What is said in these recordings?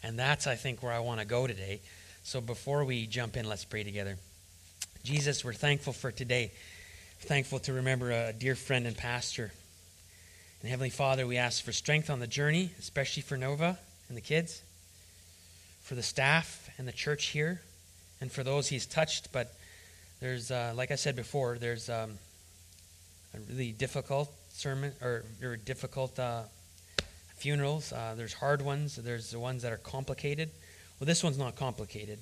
And that's, I think, where I want to go today. So before we jump in, let's pray together. Jesus, we're thankful for today. We're thankful to remember a dear friend and pastor. And Heavenly Father, we ask for strength on the journey, especially for Nova and the kids, for the staff and the church here, and for those He's touched. But there's, like I said before, there's really difficult sermon or difficult funerals. There's hard ones. There's the ones that are complicated. Well, this one's not complicated,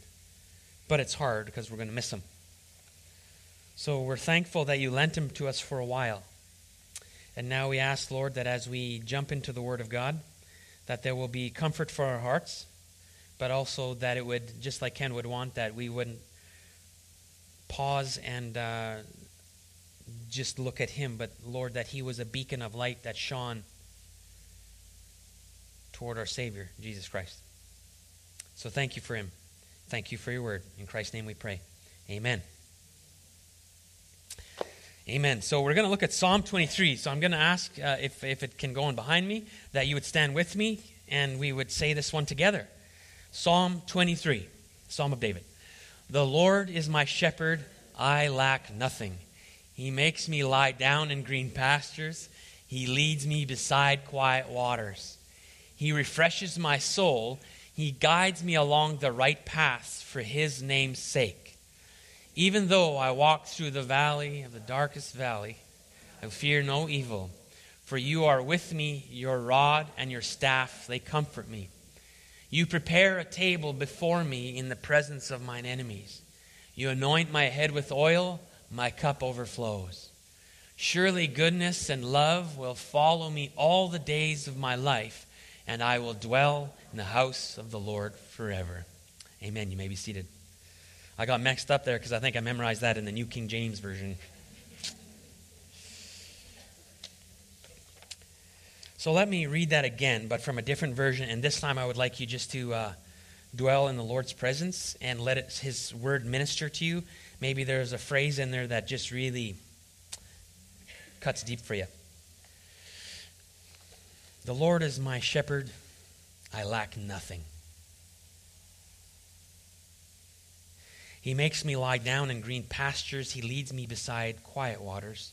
but it's hard because we're going to miss him. So we're thankful that you lent him to us for a while. And now we ask, Lord, that as we jump into the Word of God, that there will be comfort for our hearts, but also that it would, just like Ken would want, that we wouldn't pause and just look at him, but Lord, that he was a beacon of light that shone toward our Savior, Jesus Christ. So thank you for him. Thank you for your word. In Christ's name we pray. Amen. Amen. So we're going to look at Psalm 23. So I'm going to ask if it can go on behind me, that you would stand with me and we would say this one together. Psalm 23, Psalm of David. The Lord is my shepherd, I lack nothing. He makes me lie down in green pastures. He leads me beside quiet waters. He refreshes my soul. He guides me along the right paths for his name's sake. Even though I walk through the valley of the darkest valley, I fear no evil. For you are with me, your rod and your staff, they comfort me. You prepare a table before me in the presence of mine enemies. You anoint my head with oil, my cup overflows. Surely goodness and love will follow me all the days of my life, and I will dwell in the house of the Lord forever. Amen. You may be seated. I got mixed up there because I think I memorized that in the New King James Version. So let me read that again, but from a different version. And this time I would like you just to dwell in the Lord's presence and let his word minister to you. Maybe there's a phrase in there that just really cuts deep for you. The Lord is my shepherd, I lack nothing. He makes me lie down in green pastures. He leads me beside quiet waters.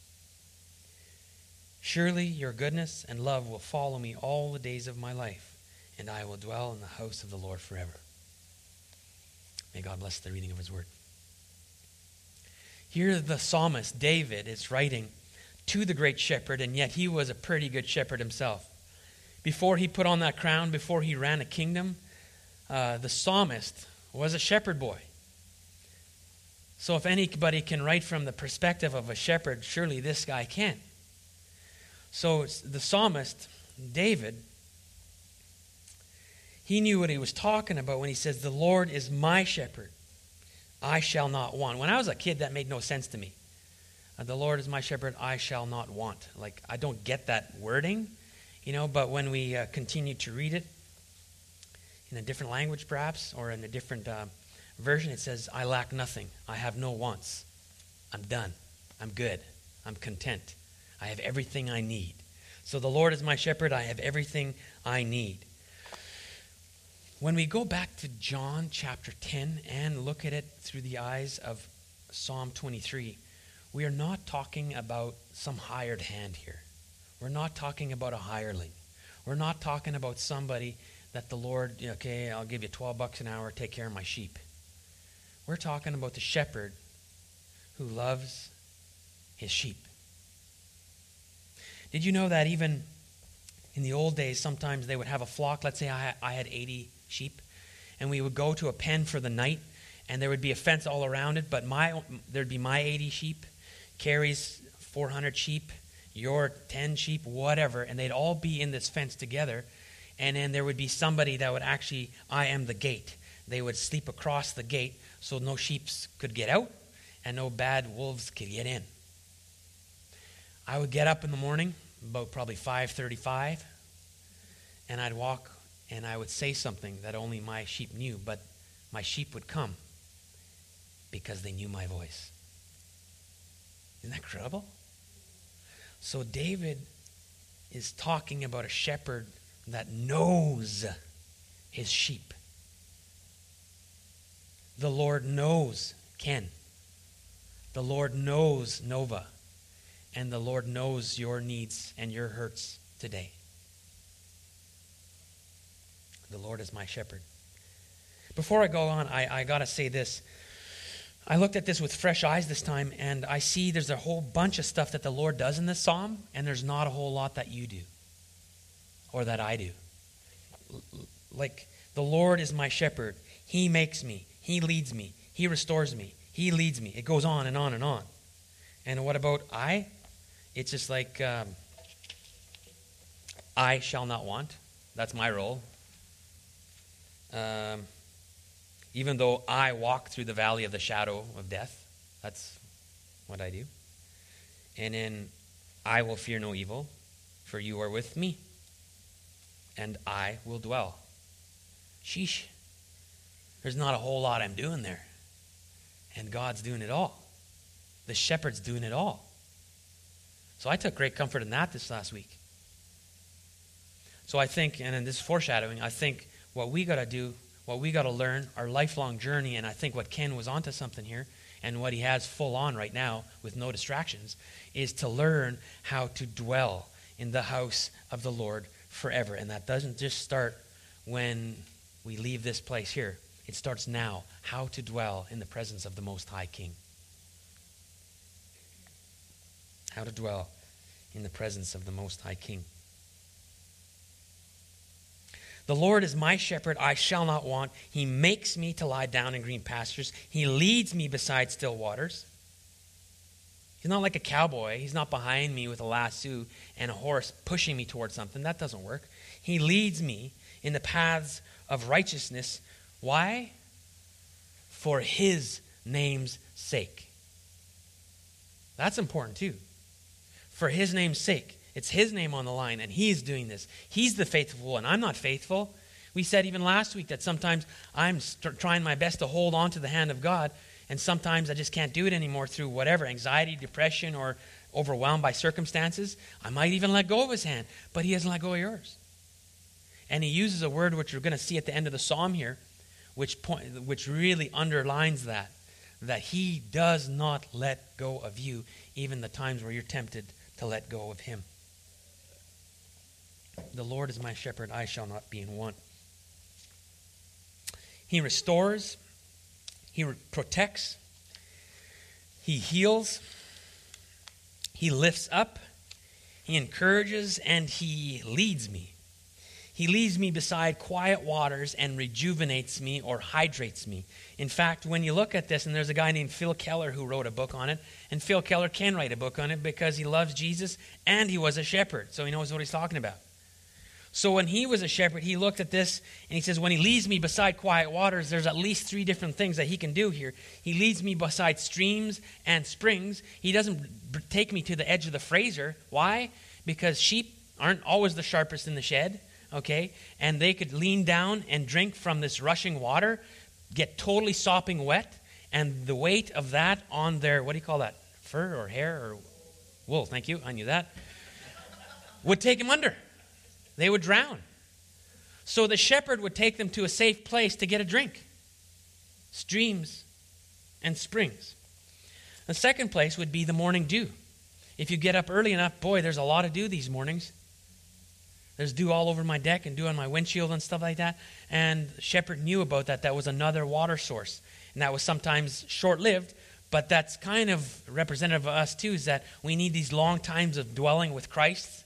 Surely your goodness and love will follow me all the days of my life, and I will dwell in the house of the Lord forever. May God bless the reading of his word. Here the psalmist, David, is writing to the great shepherd, and yet he was a pretty good shepherd himself. Before he put on that crown, before he ran a kingdom, the psalmist was a shepherd boy. So if anybody can write from the perspective of a shepherd, surely this guy can. So the psalmist, David, he knew what he was talking about when he says, the Lord is my shepherd, I shall not want. When I was a kid, that made no sense to me. The Lord is my shepherd, I shall not want. Like, I don't get that wording, you know, but when we continue to read it in a different language perhaps, or in a different version, it says, I lack nothing. I have no wants. I'm done. I'm good. I'm content. I have everything I need. So the Lord is my shepherd. I have everything I need. When we go back to John chapter 10 and look at it through the eyes of Psalm 23, we are not talking about some hired hand here. We're not talking about a hireling. We're not talking about somebody that the Lord, okay, I'll give you $12 an hour, take care of my sheep. We're talking about the shepherd who loves his sheep. Did you know that even in the old days, sometimes they would have a flock? Let's say I had 80 sheep, and we would go to a pen for the night, and there would be a fence all around it, but there'd be my 80 sheep, Carrie's 400 sheep, your 10 sheep, whatever, and they'd all be in this fence together, and then there would be somebody that would actually, I am the gate. They would sleep across the gate, so no sheep could get out and no bad wolves could get in. I would get up in the morning, about probably 5:35, and I'd walk and I would say something that only my sheep knew, but my sheep would come because they knew my voice. Isn't that incredible? So David is talking about a shepherd that knows his sheep. The Lord knows Ken. The Lord knows Nova. And the Lord knows your needs and your hurts today. The Lord is my shepherd. Before I go on, I got to say this. I looked at this with fresh eyes this time, and I see there's a whole bunch of stuff that the Lord does in this psalm, and there's not a whole lot that you do or that I do. Like, the Lord is my shepherd. He makes me. He leads me. He restores me. He leads me. It goes on and on and on. And what about I? It's just like, I shall not want. That's my role. Even though I walk through the valley of the shadow of death, that's what I do. And then, I will fear no evil, for you are with me, and I will dwell. Sheesh. There's not a whole lot I'm doing there. And God's doing it all. The shepherd's doing it all. So I took great comfort in that this last week. So I think, and in this foreshadowing, I think what we got to do, what we got to learn, our lifelong journey, and I think what Ken was onto something here, and what he has full on right now with no distractions, is to learn how to dwell in the house of the Lord forever. And that doesn't just start when we leave this place here. It starts now, how to dwell in the presence of the Most High King. How to dwell in the presence of the Most High King. The Lord is my shepherd, I shall not want. He makes me to lie down in green pastures. He leads me beside still waters. He's not like a cowboy. He's not behind me with a lasso and a horse pushing me towards something. That doesn't work. He leads me in the paths of righteousness. Why? For his name's sake. That's important too. For his name's sake. It's his name on the line, and he's doing this. He's the faithful, and I'm not faithful. We said even last week that sometimes I'm trying my best to hold on to the hand of God, and sometimes I just can't do it anymore through whatever, anxiety, depression, or overwhelmed by circumstances. I might even let go of his hand, but he doesn't let go of yours. And he uses a word which we're going to see at the end of the psalm here, which really underlines that he does not let go of you, even the times where you're tempted to let go of him. The Lord is my shepherd, I shall not be in want. He restores, he protects, he heals, he lifts up, he encourages, and he leads me. He leads me beside quiet waters and rejuvenates me or hydrates me. In fact, when you look at this, and there's a guy named Phil Keller who wrote a book on it, and Phil Keller can write a book on it because he loves Jesus and he was a shepherd, so he knows what he's talking about. So when he was a shepherd, he looked at this and he says, when he leads me beside quiet waters, there's at least three different things that he can do here. He leads me beside streams and springs. He doesn't take me to the edge of the Fraser. Why? Because sheep aren't always the sharpest in the shed, okay? And they could lean down and drink from this rushing water, get totally sopping wet, and the weight of that on their, what do you call that? Fur or hair or wool, thank you, I knew that, would take him under. They would drown. So the shepherd would take them to a safe place to get a drink. Streams and springs. The second place would be the morning dew. If you get up early enough, boy, there's a lot of dew these mornings. There's dew all over my deck and dew on my windshield and stuff like that. And the shepherd knew about that. That was another water source. And that was sometimes short-lived, but that's kind of representative of us too, is that we need these long times of dwelling with Christ,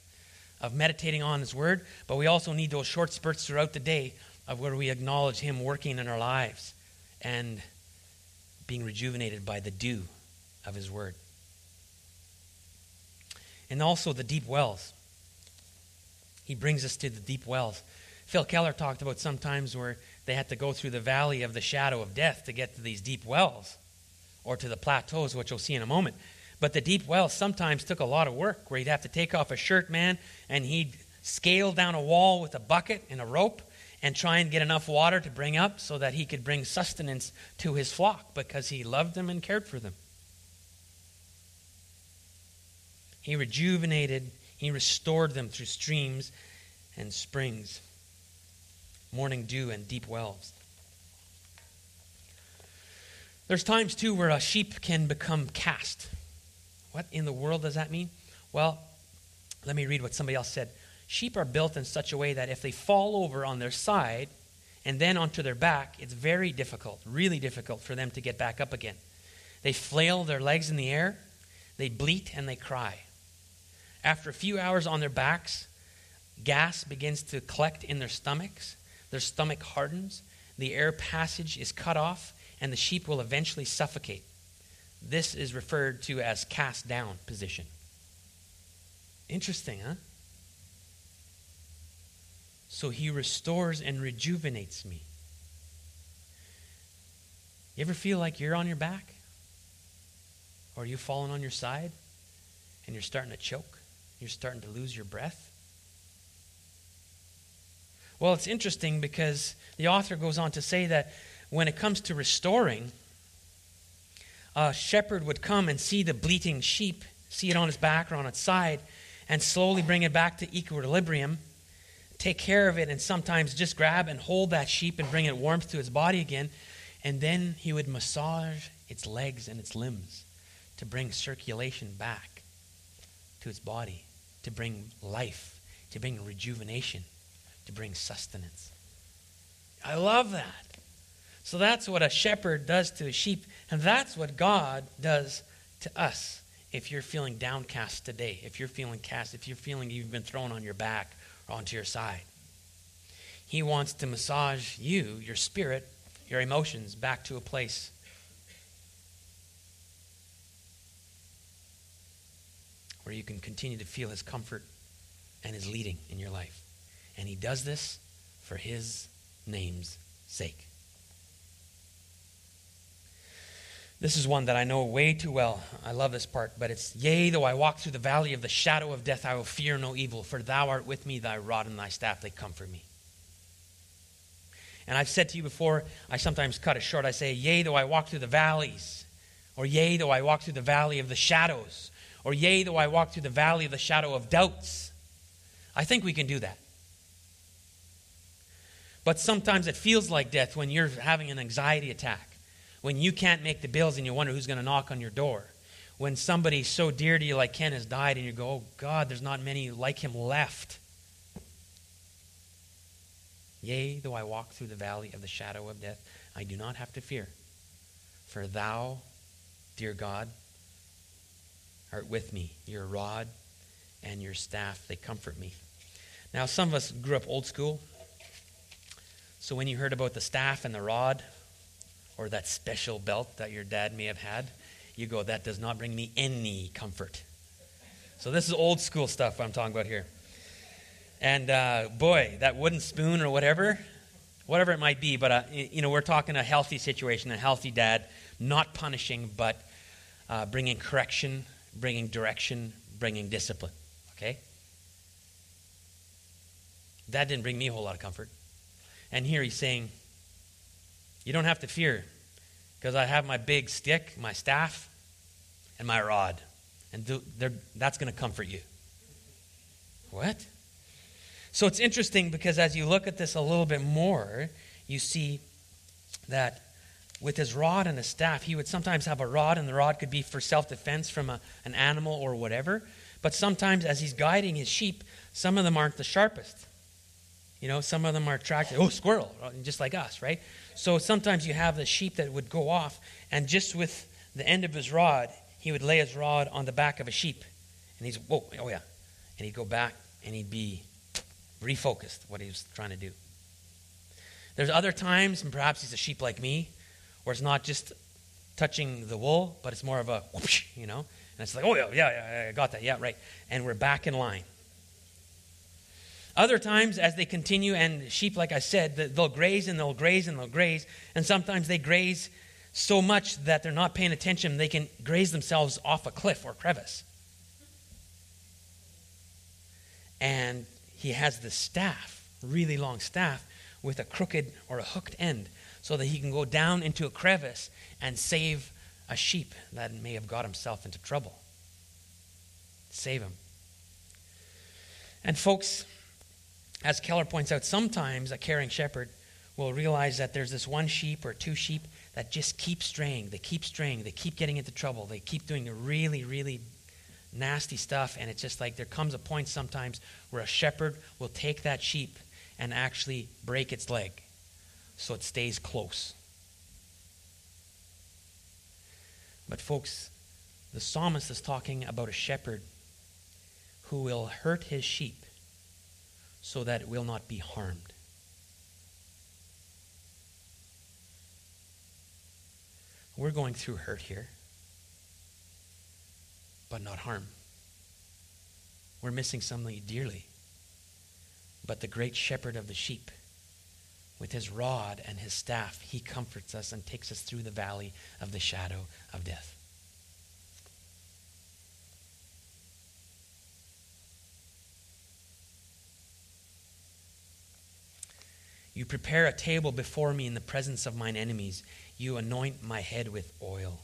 of meditating on his word, but we also need those short spurts throughout the day of where we acknowledge him working in our lives and being rejuvenated by the dew of his word. And also the deep wells. He brings us to the deep wells. Phil Keller talked about sometimes where they had to go through the valley of the shadow of death to get to these deep wells or to the plateaus, which you'll see in a moment. But the deep well sometimes took a lot of work, where he'd have to take off a shirt, man, and he'd scale down a wall with a bucket and a rope and try and get enough water to bring up so that he could bring sustenance to his flock because he loved them and cared for them. He rejuvenated, he restored them through streams and springs, morning dew and deep wells. There's times, too, where a sheep can become cast. What in the world does that mean? Well, let me read what somebody else said. Sheep are built in such a way that if they fall over on their side and then onto their back, it's very difficult, really difficult for them to get back up again. They flail their legs in the air, they bleat, and they cry. After a few hours on their backs, gas begins to collect in their stomachs, their stomach hardens, the air passage is cut off, and the sheep will eventually suffocate. This is referred to as cast down position. Interesting, huh? So he restores and rejuvenates me. You ever feel like you're on your back? Or you've fallen on your side and you're starting to choke? You're starting to lose your breath? Well, it's interesting because the author goes on to say that when it comes to restoring, a shepherd would come and see the bleating sheep, see it on its back or on its side, and slowly bring it back to equilibrium, take care of it, and sometimes just grab and hold that sheep and bring it warmth to its body again. And then he would massage its legs and its limbs to bring circulation back to its body, to bring life, to bring rejuvenation, to bring sustenance. I love that. So that's what a shepherd does to a sheep, and that's what God does to us. If you're feeling downcast today, if you're feeling cast, if you're feeling you've been thrown on your back, onto your side. He wants to massage you, your spirit, your emotions back to a place. Where you can continue to feel his comfort and his leading in your life. And he does this for his name's sake. This is one that I know way too well. I love this part, but it's, yea, though I walk through the valley of the shadow of death, I will fear no evil, for thou art with me, thy rod and thy staff, they comfort me. And I've said to you before, I sometimes cut it short. I say, yea, though I walk through the valleys, or yea, though I walk through the valley of the shadows, or yea, though I walk through the valley of the shadow of doubts. I think we can do that. But sometimes it feels like death when you're having an anxiety attack. When you can't make the bills and you wonder who's going to knock on your door. When somebody so dear to you like Ken has died and you go, oh God, there's not many like him left. Yea, though I walk through the valley of the shadow of death, I do not have to fear. For thou, dear God, art with me. Your rod and your staff, they comfort me. Now, some of us grew up old school. So when you heard about the staff and the rod, or that special belt that your dad may have had, you go, that does not bring me any comfort. So this is old school stuff I'm talking about here. And boy, that wooden spoon or whatever it might be, but we're talking a healthy situation, a healthy dad, not punishing, but bringing correction, bringing direction, bringing discipline, okay? That didn't bring me a whole lot of comfort. And here he's saying, you don't have to fear, because I have my big stick, my staff, and my rod. And that's going to comfort you. What? So it's interesting, because as you look at this a little bit more, you see that with his rod and his staff, he would sometimes have a rod, and the rod could be for self-defense from an animal or whatever. But sometimes as he's guiding his sheep, some of them aren't the sharpest. You know, some of them are attracted, oh, squirrel, just like us, right? So sometimes you have the sheep that would go off, and just with the end of his rod, he would lay his rod on the back of a sheep. And he's, whoa, oh yeah. And he'd go back, and he'd be refocused, what he was trying to do. There's other times, and perhaps he's a sheep like me, where it's not just touching the wool, but it's more of a whoosh, you know? And it's like, oh yeah, I got that, yeah, right. And we're back in line. Other times, as they continue, and sheep, like I said, they'll graze and they'll graze and they'll graze, and sometimes they graze so much that they're not paying attention, they can graze themselves off a cliff or crevice. And he has the staff, really long staff, with a crooked or a hooked end, so that he can go down into a crevice and save a sheep that may have got himself into trouble. Save him. And folks, As Keller points out, sometimes a caring shepherd will realize that there's this one sheep or two sheep that just keep straying. They keep straying. They keep getting into trouble. They keep doing really, really nasty stuff. And it's just like there comes a point sometimes where a shepherd will take that sheep and actually break its leg so it stays close. But folks, the psalmist is talking about a shepherd who will hurt his sheep so that it will not be harmed. We're going through hurt here, but not harm. We're missing something dearly, but the great shepherd of the sheep, with his rod and his staff, he comforts us and takes us through the valley of the shadow of death. You prepare a table before me in the presence of mine enemies. You anoint my head with oil.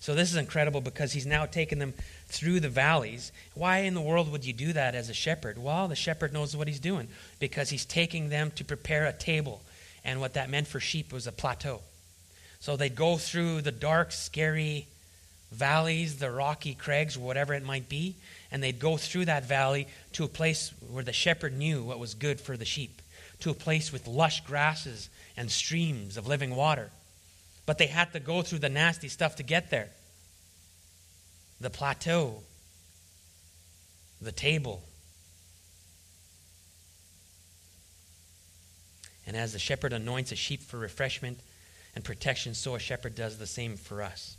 So this is incredible because he's now taken them through the valleys. Why in the world would you do that as a shepherd? Well, the shepherd knows what he's doing because he's taking them to prepare a table. And what that meant for sheep was a plateau. So they'd go through the dark, scary valleys, the rocky crags, whatever it might be, and they'd go through that valley to a place where the shepherd knew what was good for the sheep, to a place with lush grasses and streams of living water. But they had to go through the nasty stuff to get there. The plateau, the table. And as the shepherd anoints a sheep for refreshment and protection, so a shepherd does the same for us.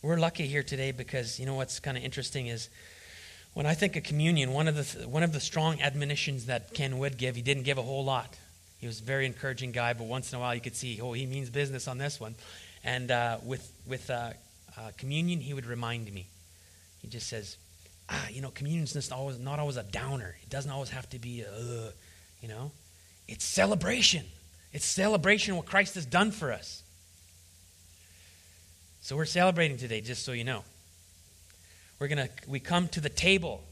We're lucky here today because, you know, what's kind of interesting is when I think of communion, one of the strong admonitions that Ken would give, he didn't give a whole lot. He was a very encouraging guy, but once in a while you could see, oh, he means business on this one. And with communion, he would remind me. He just says, communion's not always a downer. It doesn't always have to be, It's celebration. It's celebration of what Christ has done for us. So we're celebrating today, just so you know. We come to the table,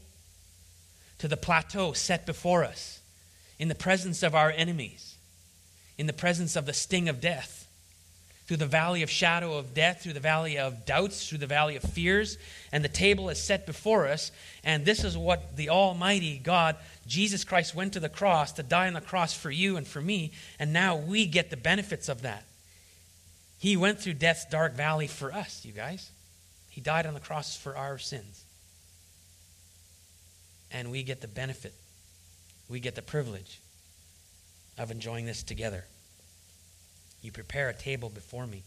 to the plateau set before us, in the presence of our enemies, in the presence of the sting of death, through the valley of shadow of death, through the valley of doubts, through the valley of fears, and the table is set before us, and this is what the Almighty God, Jesus Christ, went to the cross to die on the cross for you and for me, and now we get the benefits of that. He went through death's dark valley for us, you guys. He died on the cross for our sins. And we get the benefit. We get the privilege of enjoying this together. You prepare a table before me.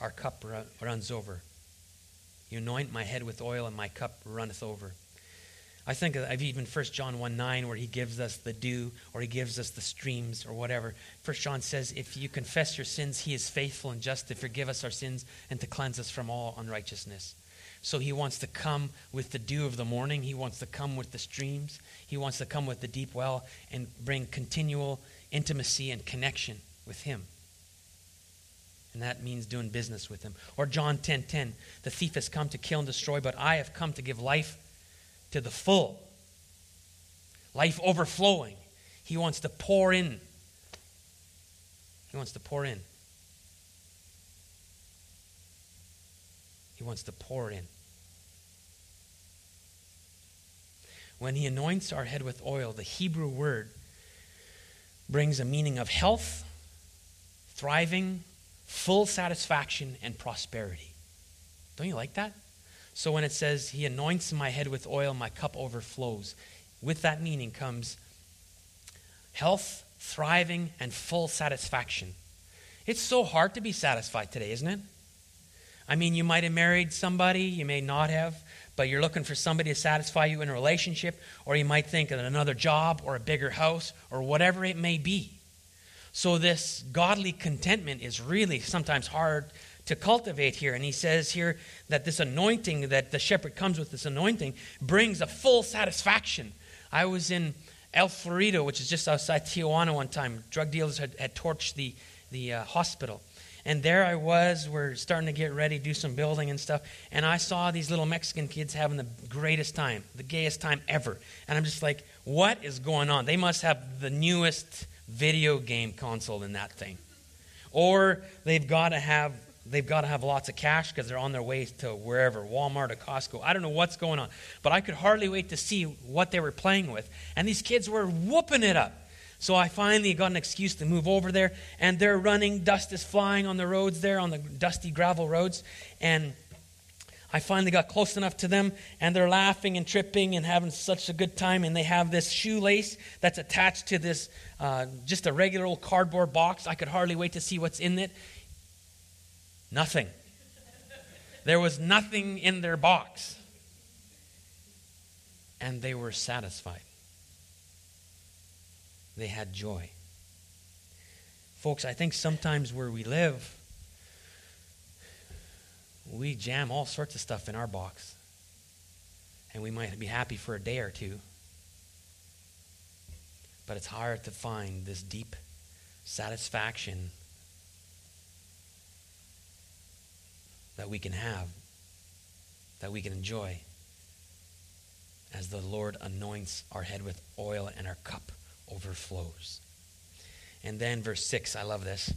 Our cup runs over. You anoint my head with oil and my cup runneth over. I think of even First John 1:9 where he gives us the dew or he gives us the streams or whatever. First John says, if you confess your sins, he is faithful and just to forgive us our sins and to cleanse us from all unrighteousness. So he wants to come with the dew of the morning. He wants to come with the streams. He wants to come with the deep well and bring continual intimacy and connection with him. And that means doing business with him. Or John 10:10, the thief has come to kill and destroy, but I have come to give life to the full, life overflowing. He wants to pour in. He wants to pour in. He wants to pour in. When he anoints our head with oil, the Hebrew word brings a meaning of health, thriving, full satisfaction, and prosperity. Don't you like that? So when it says, he anoints my head with oil, my cup overflows. With that meaning comes health, thriving, and full satisfaction. It's so hard to be satisfied today, isn't it? I mean, you might have married somebody, you may not have, but you're looking for somebody to satisfy you in a relationship, or you might think of another job or a bigger house or whatever it may be. So this godly contentment is really sometimes hard to cultivate here. And he says here that this anointing, that the shepherd comes with this anointing, brings a full satisfaction. I was in El Florido, which is just outside Tijuana one time. Drug dealers had torched the hospital. And there I was, we're starting to get ready, do some building and stuff. And I saw these little Mexican kids having the greatest time, the gayest time ever. And I'm just like, what is going on? They must have the newest video game console in that thing. Or they've got to have lots of cash because they're on their way to wherever, Walmart or Costco. I don't know what's going on. But I could hardly wait to see what they were playing with. And these kids were whooping it up. So I finally got an excuse to move over there, and they're running, dust is flying on the roads there, on the dusty gravel roads, and I finally got close enough to them, and they're laughing and tripping and having such a good time, and they have this shoelace that's attached to this, just a regular old cardboard box. I could hardly wait to see what's in it. Nothing. There was nothing in their box. And they were satisfied. They had joy. Folks, I think sometimes where we live, we jam all sorts of stuff in our box. And we might be happy for a day or two. But it's hard to find this deep satisfaction that we can have, that we can enjoy, as the Lord anoints our head with oil and our cup overflows. And then verse 6, I love this.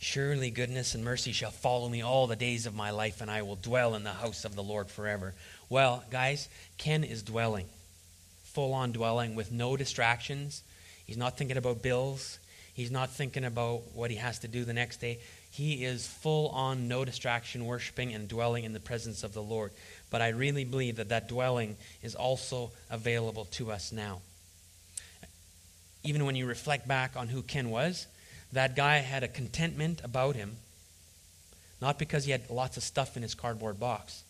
Surely goodness and mercy shall follow me all the days of my life, and I will dwell in the house of the Lord forever. Well, guys, Ken is dwelling, full-on dwelling with no distractions. He's not thinking about bills. He's not thinking about what he has to do the next day. He is full-on, no distraction, worshiping and dwelling in the presence of the Lord. But I really believe that dwelling is also available to us now. Even when you reflect back on who Ken was, that guy had a contentment about him, not because he had lots of stuff in his cardboard box,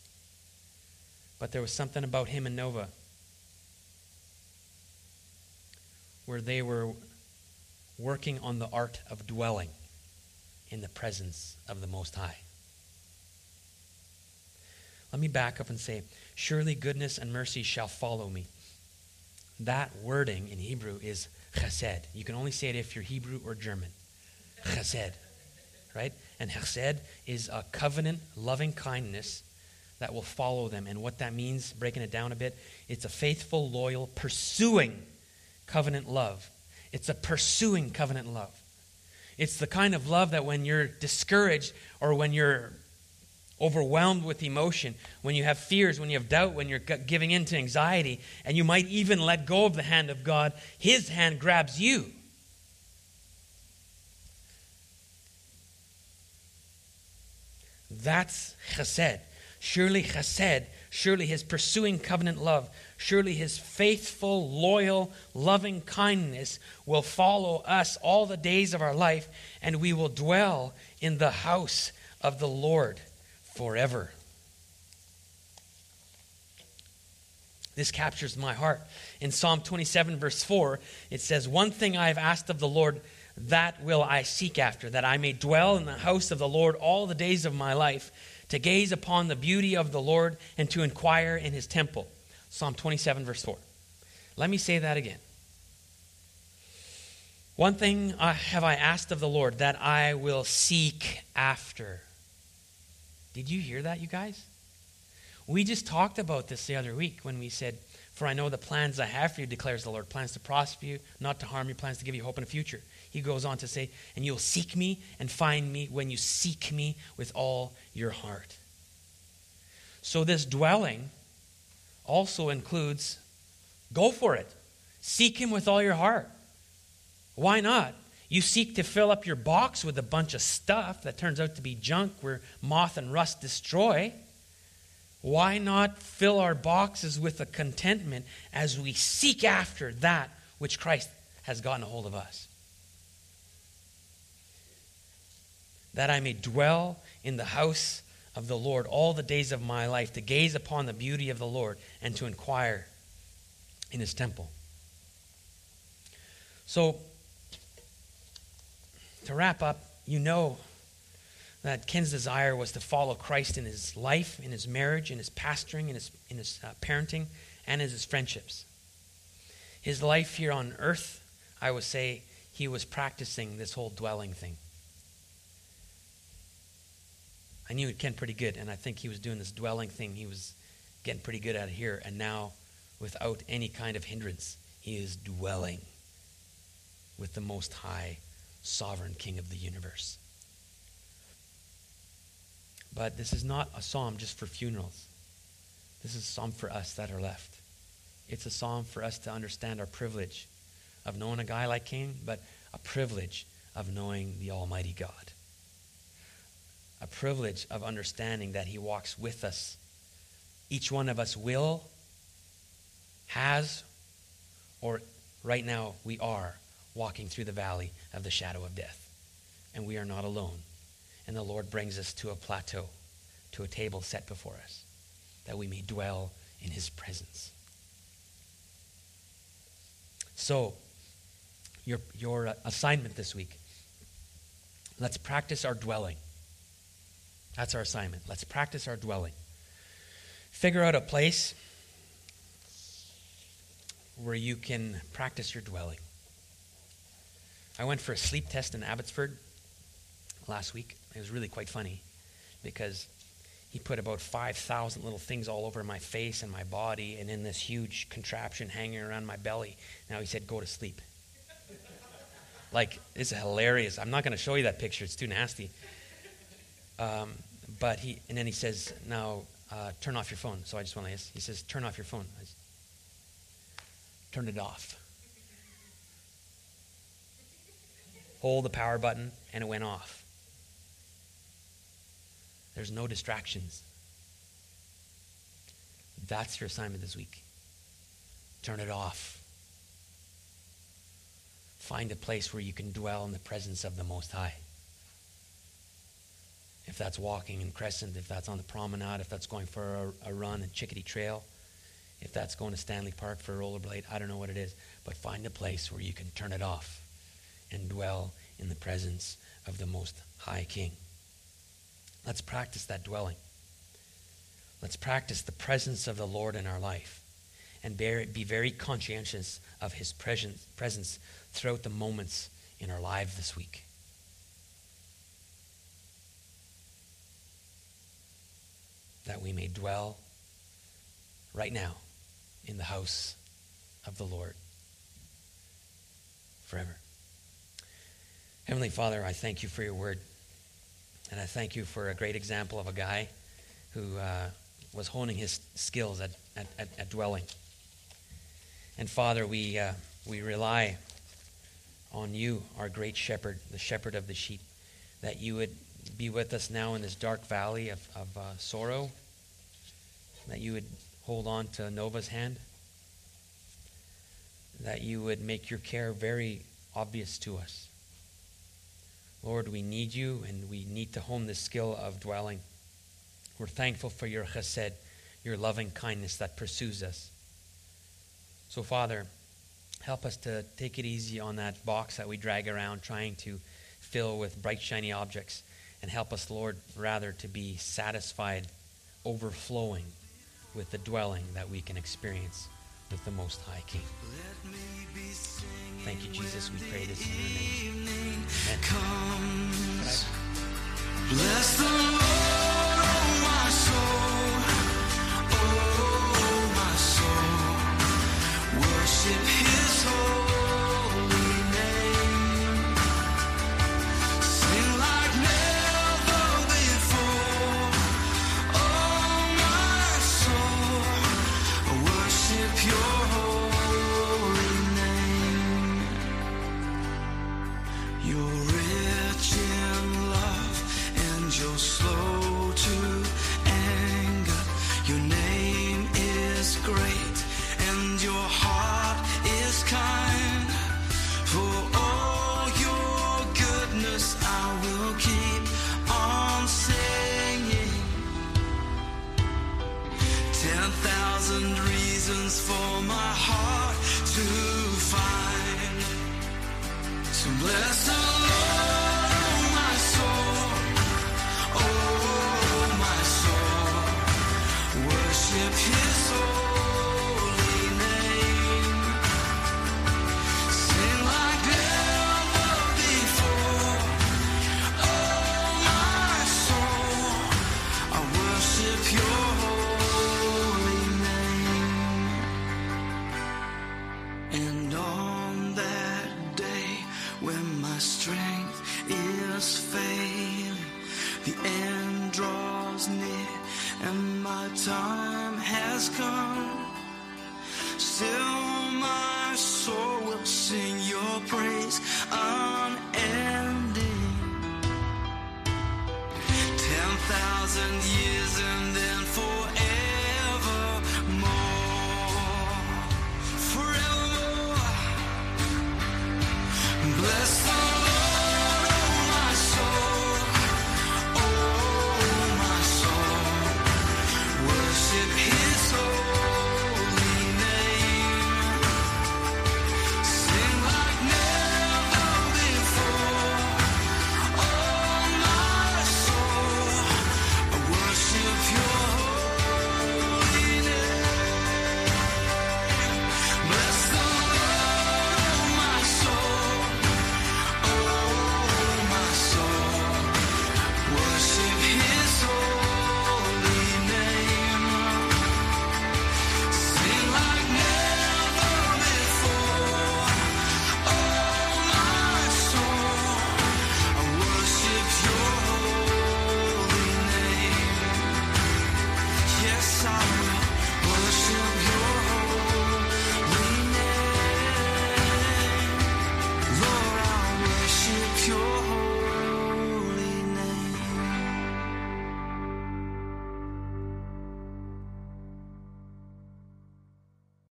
but there was something about him and Nova where they were working on the art of dwelling in the presence of the Most High. Let me back up and say, surely goodness and mercy shall follow me. That wording in Hebrew is Chesed. You can only say it if you're Hebrew or German. Chesed, right? And Chesed is a covenant, loving kindness that will follow them. And what that means, breaking it down a bit, it's a faithful, loyal, pursuing covenant love. It's a pursuing covenant love. It's the kind of love that when you're discouraged or when you're overwhelmed with emotion, when you have fears, when you have doubt, when you're giving in to anxiety, and you might even let go of the hand of God, His hand grabs you. That's Chesed. Surely Chesed, surely His pursuing covenant love, surely His faithful, loyal, loving kindness will follow us all the days of our life, and we will dwell in the house of the Lord forever. This captures my heart. In Psalm 27, verse 4, it says, "One thing I have asked of the Lord, that will I seek after, that I may dwell in the house of the Lord all the days of my life, to gaze upon the beauty of the Lord and to inquire in His temple." Psalm 27, verse 4. Let me say that again. "One thing have I asked of the Lord, that I will seek after." Did you hear that, you guys? We just talked about this the other week when we said, "For I know the plans I have for you, declares the Lord, plans to prosper you, not to harm you, plans to give you hope in the future." He goes on to say, "And you'll seek me and find me when you seek me with all your heart." So this dwelling also includes, go for it. Seek Him with all your heart. Why not? You seek to fill up your box with a bunch of stuff that turns out to be junk where moth and rust destroy. Why not fill our boxes with a contentment as we seek after that which Christ has gotten a hold of us? "That I may dwell in the house of the Lord all the days of my life, to gaze upon the beauty of the Lord and to inquire in His temple." So, to wrap up, you know that Ken's desire was to follow Christ in his life, in his marriage, in his pastoring, in his parenting, and in his friendships. His life here on earth, I would say, he was practicing this whole dwelling thing. I knew Ken pretty good, and I think he was doing this dwelling thing. He was getting pretty good at it here, and now without any kind of hindrance, he is dwelling with the Most High, Sovereign King of the universe. But this is not a psalm just for funerals. This is a psalm for us that are left. It's a psalm for us to understand our privilege of knowing a guy like Cain, but a privilege of knowing the Almighty God. A privilege of understanding that he walks with us. Each one of us will, has, or right now we are walking through the valley of the shadow of death. And we are not alone. And the Lord brings us to a plateau, to a table set before us, that we may dwell in his presence. So, your assignment this week, let's practice our dwelling. That's our assignment. Let's practice our dwelling. Figure out a place where you can practice your dwelling. I went for a sleep test in Abbotsford last week. It was really quite funny because he put about 5,000 little things all over my face and my body and in this huge contraption hanging around my belly. Now he said, go to sleep. Like, it's hilarious. I'm not going to show you that picture. It's too nasty. But then he says, now turn off your phone. So I just went like this. He says, turn off your phone. I just turned it off. Hold the power button, and it went off. There's no distractions. That's your assignment this week. Turn it off. Find a place where you can dwell in the presence of the Most High. If that's walking in Crescent, if that's on the promenade, if that's going for a run in Chickadee Trail, if that's going to Stanley Park for a rollerblade, I don't know what it is, but find a place where you can turn it off and dwell in the presence of the Most High King. Let's practice that dwelling. Let's practice the presence of the Lord in our life and be very conscientious of his presence throughout the moments in our life this week. That we may dwell right now in the house of the Lord forever. Heavenly Father, I thank you for your word. And I thank you for a great example of a guy who was honing his skills at dwelling. And Father, we rely on you, our great shepherd, the shepherd of the sheep, that you would be with us now in this dark valley of sorrow, that you would hold on to Nova's hand, that you would make your care very obvious to us. Lord, we need you, and we need to hone the skill of dwelling. We're thankful for your chesed, your loving kindness that pursues us. So, Father, help us to take it easy on that box that we drag around trying to fill with bright, shiny objects, and help us, Lord, rather to be satisfied, overflowing with the dwelling that we can experience with the Most High King. Thank you, Jesus. We pray this in your name. Amen. Bless the Lord, oh my soul. Oh my soul. Worship his holy name. Sing like never before. Oh my soul. Worship your slow to anger, your name is great and your heart is kind. For all your goodness I will keep on singing. 10,000 reasons for my heart to find. So bless the Lord. His holy name, sing like never before. Oh, my soul, my strength is failing, the end draws near, and my time has come. Still my soul will sing you.